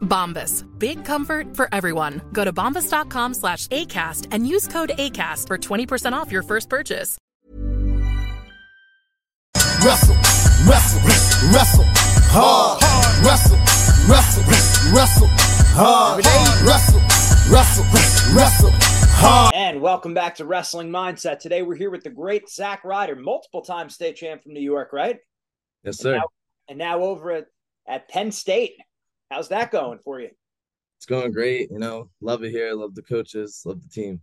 Bombas. Big comfort for everyone. Go to bombas.com/ACAST and use code ACAST for 20% off your first purchase. Wrestle, wrestle, wrestle, hard, hard. Wrestle, wrestle, wrestle, hard, hard. Wrestle, wrestle, wrestle, hard. And welcome back to Wrestling Mindset. Today we're here with the great Zach Ryder, multiple-time state champ from New York, right? Yes, sir. And now over at Penn State. How's that going for you? It's going great. You know, love it here. Love the coaches. Love the team.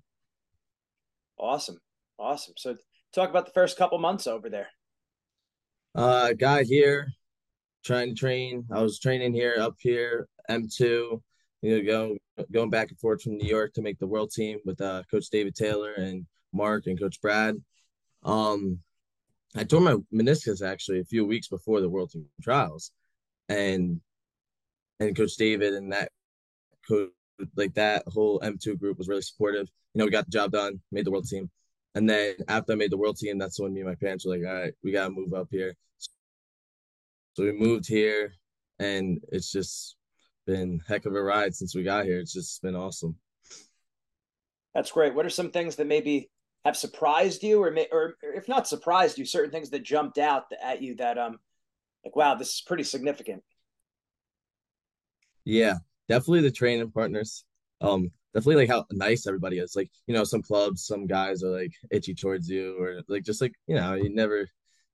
Awesome. Awesome. So talk about the first couple months over there. Got here, trying to train. I was training here, up here, M2, you know, going back and forth from New York to make the world team with Coach David Taylor and Mark and Coach Brad. I tore my meniscus actually a few weeks before the world team trials. And Coach David and that coach, like that whole M2 group was really supportive. You know, we got the job done, made the world team. And then after I made the world team, that's when me and my parents were like, all right, we got to move up here. So we moved here, and it's just been a heck of a ride since we got here. It's just been awesome. That's great. What are some things that maybe have surprised you or if not surprised you, certain things that jumped out at you that like, wow, this is pretty significant? Yeah, definitely the training partners. Definitely like how nice everybody is. Like, you know, some clubs, some guys are like itchy towards you or like, just like, you know, you never,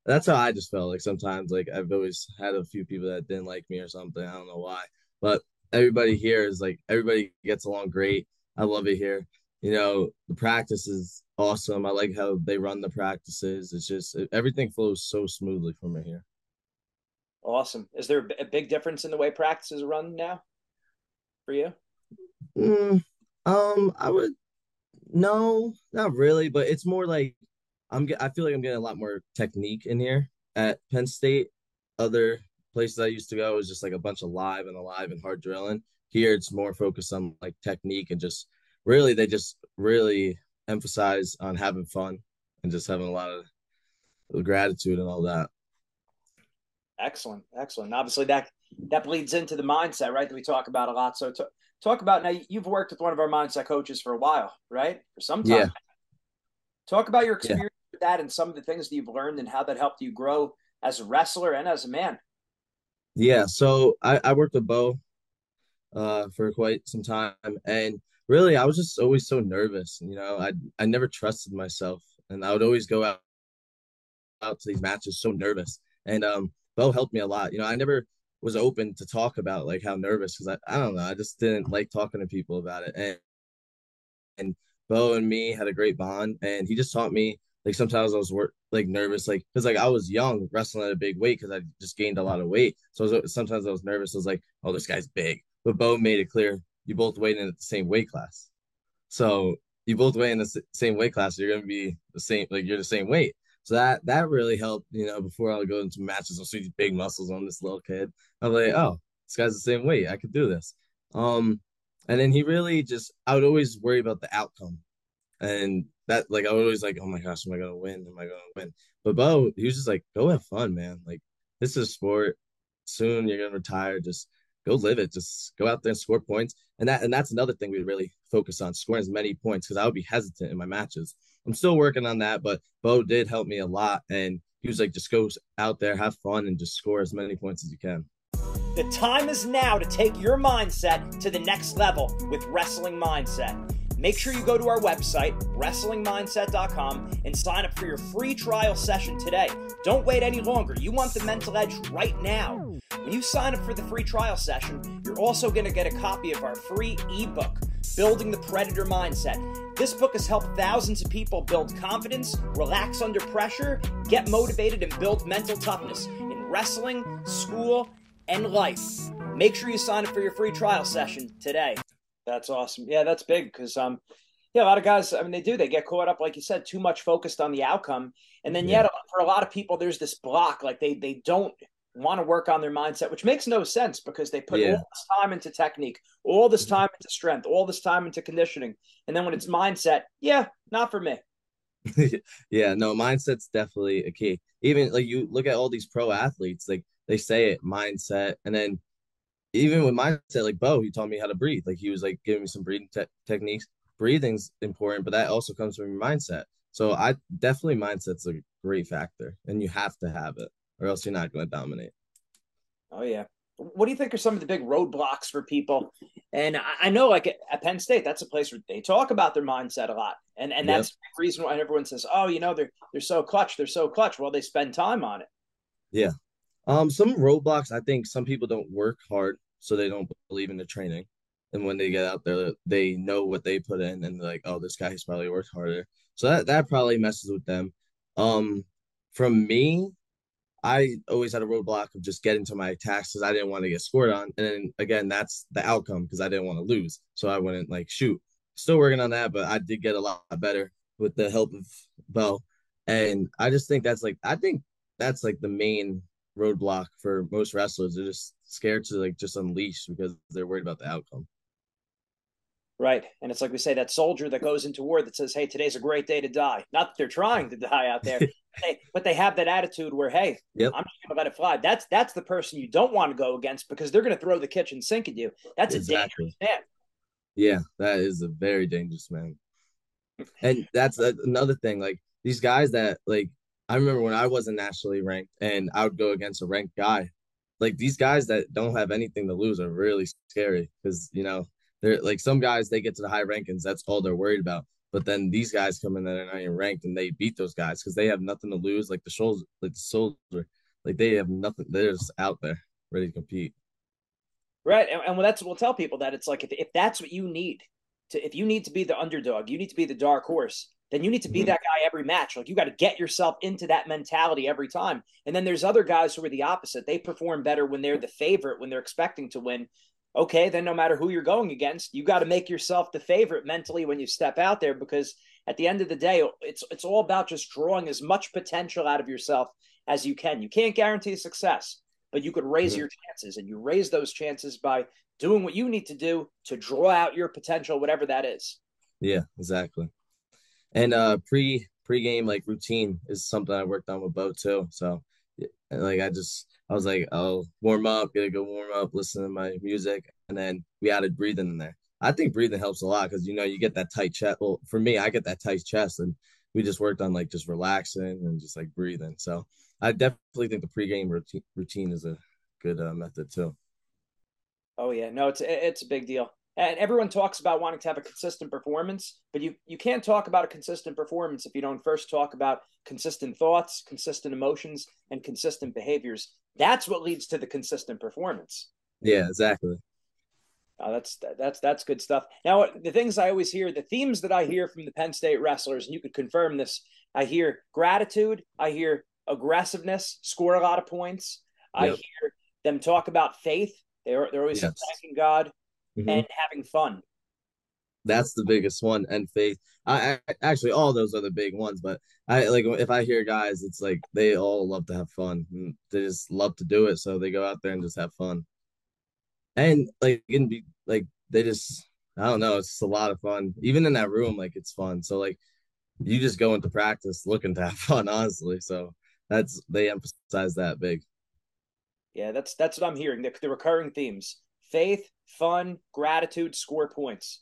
that's how I just felt. Like sometimes, like I've always had a few people that didn't like me or something. I don't know why, but everybody here is like, everybody gets along great. I love it here. You know, the practice is awesome. I like how they run the practices. It's just, everything flows so smoothly from right here. Awesome. Is there a big difference in the way practices run now for you? No, not really, but it's more like I feel like I'm getting a lot more technique in here at Penn State. Other places I used to go was just like a bunch of live and hard drilling. Here it's more focused on like technique and just really, they just really emphasize on having fun and just having a lot of gratitude and all that. Excellent. Excellent. Obviously that bleeds into the mindset, right? That we talk about a lot. So talk about, now you've worked with one of our mindset coaches for a while, right? For some time. Yeah. Talk about your experience with that and some of the things that you've learned and how that helped you grow as a wrestler and as a man. Yeah. So I worked with Bo for quite some time, and really I was just always so nervous. You know, I never trusted myself, and I would always go out to these matches so nervous. And, Bo helped me a lot. You know, I never was open to talk about like how nervous, because I don't know, I just didn't like talking to people about it. And Bo and me had a great bond, and he just taught me like sometimes I was like nervous, like because like I was young wrestling at a big weight because I just gained a lot of weight. So sometimes I was nervous. I was like, oh, this guy's big. But Bo made it clear you both weighed in at the same weight class, so you both weigh in the same weight class. You're gonna be the same, like you're the same weight. So that really helped, you know, before I would go into matches, I'll see these big muscles on this little kid. I'm like, oh, this guy's the same weight. I could do this. And then I would always worry about the outcome. And that, like, I was always like, oh my gosh, am I going to win? Am I going to win? But Bo, he was just like, go have fun, man. Like, this is sport. Soon you're going to retire. Just go live it. Just go out there and score points. And that's another thing we really focus on, scoring as many points, because I would be hesitant in my matches. I'm still working on that, but Bo did help me a lot. And he was like, just go out there, have fun, and just score as many points as you can. The time is now to take your mindset to the next level with Wrestling Mindset. Make sure you go to our website, wrestlingmindset.com, and sign up for your free trial session today. Don't wait any longer. You want the mental edge right now. When you sign up for the free trial session, you're also going to get a copy of our free ebook, Building the Predator Mindset. This book has helped thousands of people build confidence, relax under pressure, get motivated, and build mental toughness in wrestling, school, and life. Make sure you sign up for your free trial session today. That's awesome. Yeah, that's big because, a lot of guys, they get caught up, like you said, too much focused on the outcome. And then yet for a lot of people, there's this block, like they don't want to work on their mindset, which makes no sense because they put all this time into technique, all this time into strength, all this time into conditioning. And then when it's mindset, not for me. Mindset's definitely a key. Even like you look at all these pro athletes, like they say it, mindset. And then even with mindset, like Bo, he taught me how to breathe. Like he was like giving me some breathing techniques. Breathing's important, but that also comes from your mindset. So I definitely, mindset's a great factor and you have to have it or else you're not going to dominate. Oh yeah. What do you think are some of the big roadblocks for people? And I know like at Penn State, that's a place where they talk about their mindset a lot. And that's the reason why everyone says, oh, they're so clutch. They're so clutch. Well, they spend time on it. Yeah. Some roadblocks, I think some people don't work hard, so they don't believe in the training. And when they get out there, they know what they put in and they're like, oh, this guy's probably worked harder. So that probably messes with them. From me, I always had a roadblock of just getting to my attacks because I didn't want to get scored on. And then, again, that's the outcome because I didn't want to lose. So I wouldn't shoot. Still working on that, but I did get a lot better with the help of Bo. And I just think that's the main roadblock for most wrestlers. They're just scared to just unleash because they're worried about the outcome. Right. And it's like we say, that soldier that goes into war that says, hey, today's a great day to die. Not that they're trying to die out there, but they have that attitude where, hey, I'm just going to let it fly. That's the person you don't want to go against because they're going to throw the kitchen sink at you. That's exactly. A dangerous man. Yeah, that is a very dangerous man. And that's another thing. These guys that I remember when I wasn't nationally ranked and I would go against a ranked guy, these guys that don't have anything to lose are really scary because, they're some guys, they get to the high rankings. That's all they're worried about. But then these guys come in that are not even ranked and they beat those guys because they have nothing to lose. The soldier, they have nothing. They're just out there ready to compete. Right. And we'll tell people that it's if that's what you need to, if you need to be the underdog, you need to be the dark horse, then you need to be that guy every match. You got to get yourself into that mentality every time. And then there's other guys who are the opposite. They perform better when they're the favorite, when they're expecting to win. Okay, then no matter who you're going against, you got to make yourself the favorite mentally when you step out there because at the end of the day, it's all about just drawing as much potential out of yourself as you can. You can't guarantee success, but you could raise your chances, and you raise those chances by doing what you need to do to draw out your potential, whatever that is. Yeah, exactly. And pre-game routine is something I worked on with Bo too. So I was I'll warm up, get a good warm up, listen to my music, and then we added breathing in there. I think breathing helps a lot because you get that tight chest. Well, for me, I get that tight chest, and we just worked on just relaxing and just breathing. So I definitely think the pre-game routine is a good method too. Oh yeah, no, it's a big deal. And everyone talks about wanting to have a consistent performance, but you can't talk about a consistent performance if you don't first talk about consistent thoughts, consistent emotions, and consistent behaviors. That's what leads to the consistent performance. Yeah, exactly. That's good stuff. Now, the things I always hear, the themes that I hear from the Penn State wrestlers, and you could confirm this, I hear gratitude, I hear aggressiveness, score a lot of points. Yep. I hear them talk about faith. They're always thanking God. Mm-hmm. And having fun. That's the biggest one. And faith. I actually, all those are the big ones, but I if I hear guys, it's they all love to have fun. They just love to do it. So they go out there and just have fun. And they just I don't know. It's just a lot of fun. Even in that room, like, it's fun. So, like, you just go into practice looking to have fun, honestly. So that's, they emphasize that big. Yeah, that's what I'm hearing. The recurring themes: faith, fun, gratitude, score points.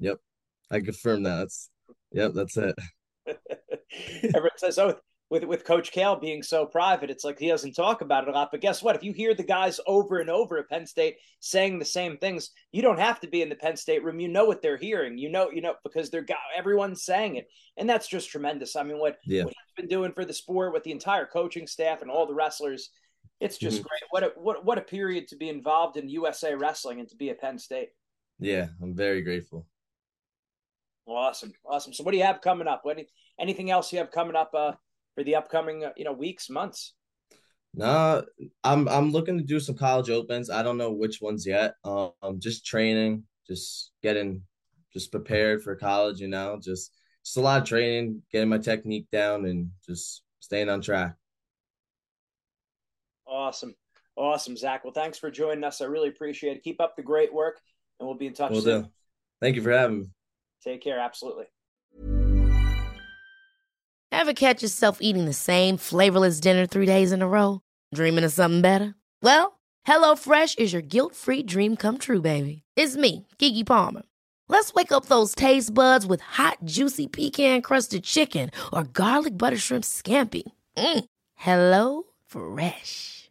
Yep. I confirm that. That's it. Everyone says, oh, with Coach Cael being so private, it's like he doesn't talk about it a lot. But guess what? If you hear the guys over and over at Penn State saying the same things, you don't have to be in the Penn State room. You know what they're hearing. You know because everyone's saying it, and that's just tremendous. I mean, what he's been doing for the sport with the entire coaching staff and all the wrestlers, it's just great. What a period to be involved in USA wrestling and to be at Penn State. Yeah, I'm very grateful. Awesome. So what do you have coming up? Anything else you have coming up for the upcoming weeks, months? No, I'm looking to do some college opens. I don't know which ones yet. Just training, just prepared for college. Just a lot of training, getting my technique down, and just staying on track. Awesome, Zach. Well, thanks for joining us. I really appreciate it. Keep up the great work, and we'll be in touch soon. Thank you for having me. Take care. Absolutely. Ever catch yourself eating the same flavorless dinner 3 days in a row? Dreaming of something better? Well, HelloFresh is your guilt-free dream come true, baby. It's me, Keke Palmer. Let's wake up those taste buds with hot, juicy pecan-crusted chicken or garlic butter shrimp scampi. HelloFresh.